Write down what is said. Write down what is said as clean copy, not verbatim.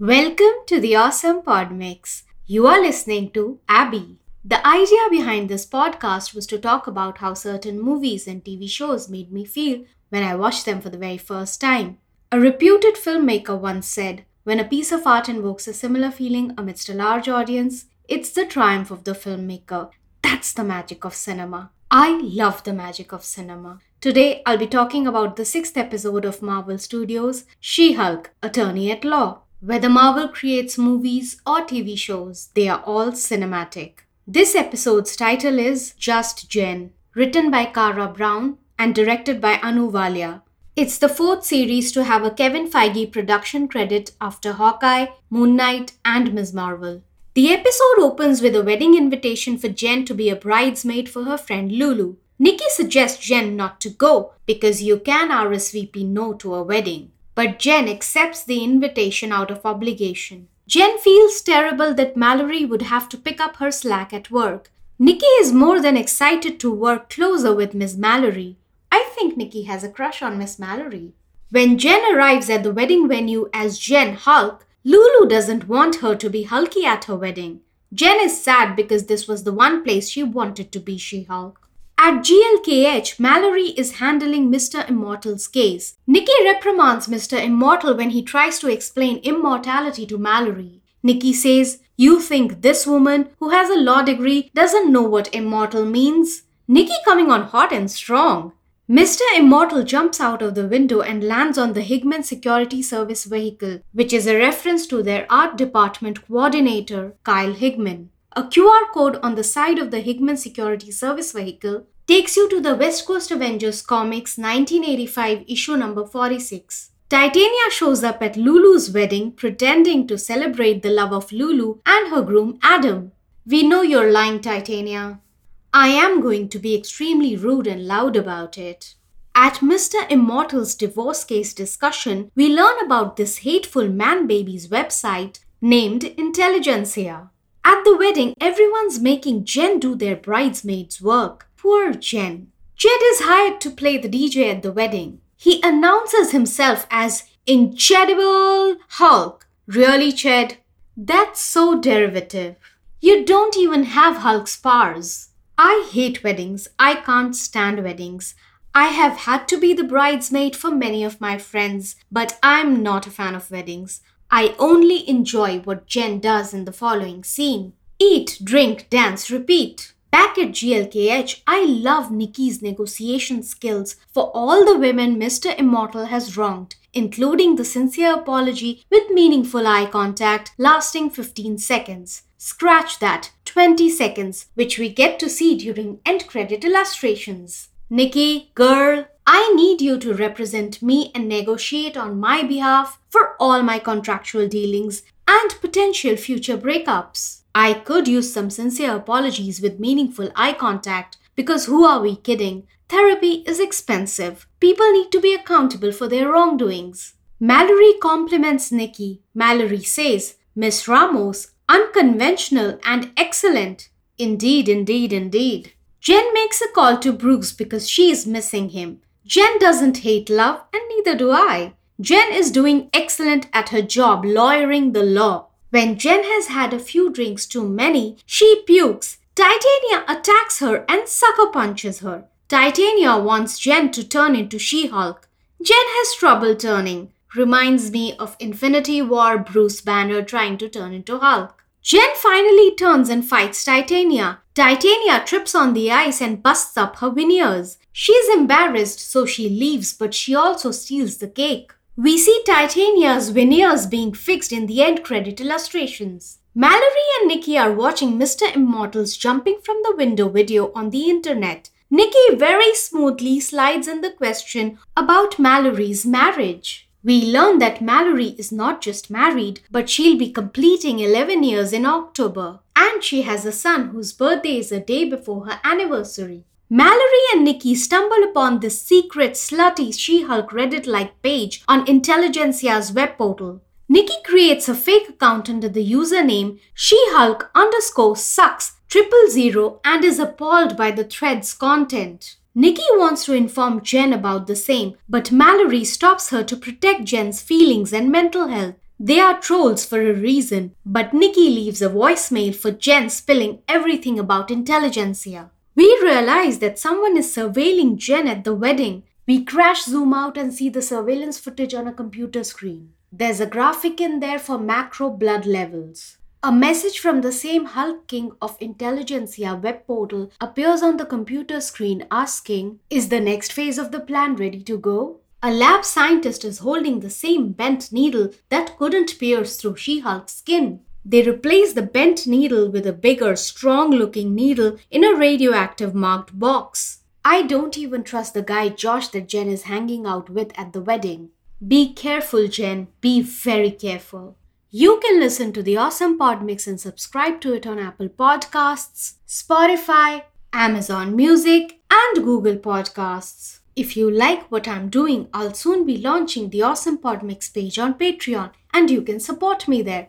Welcome to the Awesome Pod Mix. You are listening to Abby. The idea behind this podcast was to talk about how certain movies and TV shows made me feel when I watched them for the very first time. A reputed filmmaker once said, "When a piece of art invokes a similar feeling amidst a large audience, it's the triumph of the filmmaker." That's the magic of cinema. I love the magic of cinema. Today, I'll be talking about the 6th episode of Marvel Studios, She-Hulk: Attorney at Law. Whether Marvel creates movies or TV shows, they are all cinematic. This episode's title is Just Jen, written by Kara Brown and directed by Anu Walia. It's the 4th series to have a Kevin Feige production credit after Hawkeye, Moon Knight, and Ms. Marvel. The episode opens with a wedding invitation for Jen to be a bridesmaid for her friend Lulu. Nikki suggests Jen not to go because you can RSVP no to a wedding. But Jen accepts the invitation out of obligation. Jen feels terrible that Mallory would have to pick up her slack at work. Nikki is more than excited to work closer with Ms. Mallory. I think Nikki has a crush on Ms. Mallory. When Jen arrives at the wedding venue as Jen Hulk, Lulu doesn't want her to be Hulky at her wedding. Jen is sad because this was the one place she wanted to be She-Hulk. At GLKH, Mallory is handling Mr. Immortal's case. Nikki reprimands Mr. Immortal when he tries to explain immortality to Mallory. Nikki says, "You think this woman, who has a law degree, doesn't know what immortal means?" Nikki coming on hot and strong. Mr. Immortal jumps out of the window and lands on the Higman Security Service vehicle, which is a reference to their art department coordinator, Kyle Higman. A QR code on the side of the Higman Security Service vehicle takes you to the West Coast Avengers Comics 1985 issue number 46. Titania shows up at Lulu's wedding pretending to celebrate the love of Lulu and her groom Adam. "We know you're lying, Titania. I am going to be extremely rude and loud about it." At Mr. Immortal's divorce case discussion, we learn about this hateful man-baby's website named Intelligencia. At the wedding, everyone's making Jen do their bridesmaid's work. Poor Jen. Jed is hired to play the DJ at the wedding. He announces himself as Incheddible Hulk. Really, Ched? That's so derivative. You don't even have Hulk's powers. I hate weddings. I can't stand weddings. I have had to be the bridesmaid for many of my friends, but I'm not a fan of weddings. I only enjoy what Jen does in the following scene. Eat, drink, dance, repeat. Back at GLKH, I love Nikki's negotiation skills for all the women Mr. Immortal has wronged, including the sincere apology with meaningful eye contact lasting 15 seconds. Scratch that, 20 seconds, which we get to see during end credit illustrations. Nikki, girl, I need you to represent me and negotiate on my behalf for all my contractual dealings and potential future breakups. I could use some sincere apologies with meaningful eye contact because who are we kidding? Therapy is expensive. People need to be accountable for their wrongdoings. Mallory compliments Nikki. Mallory says, "Miss Ramos, unconventional and excellent." Indeed, indeed, indeed. Jen makes a call to Bruce because she is missing him. Jen doesn't hate love and neither do I. Jen is doing excellent at her job lawyering the law. When Jen has had a few drinks too many, she pukes. Titania attacks her and sucker punches her. Titania wants Jen to turn into She-Hulk. Jen has trouble turning. Reminds me of Infinity War Bruce Banner trying to turn into Hulk. Jen finally turns and fights Titania. Titania trips on the ice and busts up her veneers. She's embarrassed, so she leaves, but she also steals the cake. We see Titania's veneers being fixed in the end credit illustrations. Mallory and Nikki are watching Mr. Immortal's jumping from the window video on the internet. Nikki very smoothly slides in the question about Mallory's marriage. We learn that Mallory is not just married, but she'll be completing 11 years in October. And she has a son whose birthday is a day before her anniversary. Mallory and Nikki stumble upon this secret slutty She-Hulk Reddit-like page on Intelligencia's web portal. Nikki creates a fake account under the username She-Hulk_sucks000 and is appalled by the thread's content. Nikki wants to inform Jen about the same, but Mallory stops her to protect Jen's feelings and mental health. They are trolls for a reason, but Nikki leaves a voicemail for Jen spilling everything about Intelligencia. We realize that someone is surveilling Jen at the wedding. We crash zoom out and see the surveillance footage on a computer screen. There's a graphic in there for macro blood levels. A message from the same Hulk King of Intelligencia web portal appears on the computer screen asking, "Is the next phase of the plan ready to go?" A lab scientist is holding the same bent needle that couldn't pierce through She-Hulk's skin. They replace the bent needle with a bigger, strong-looking needle in a radioactive marked box. I don't even trust the guy Josh that Jen is hanging out with at the wedding. Be careful, Jen. Be very careful. You can listen to the Awesome Pod Mix and subscribe to it on Apple Podcasts, Spotify, Amazon Music, and Google Podcasts. If you like what I'm doing, I'll soon be launching the Awesome Pod Mix page on Patreon, and you can support me there.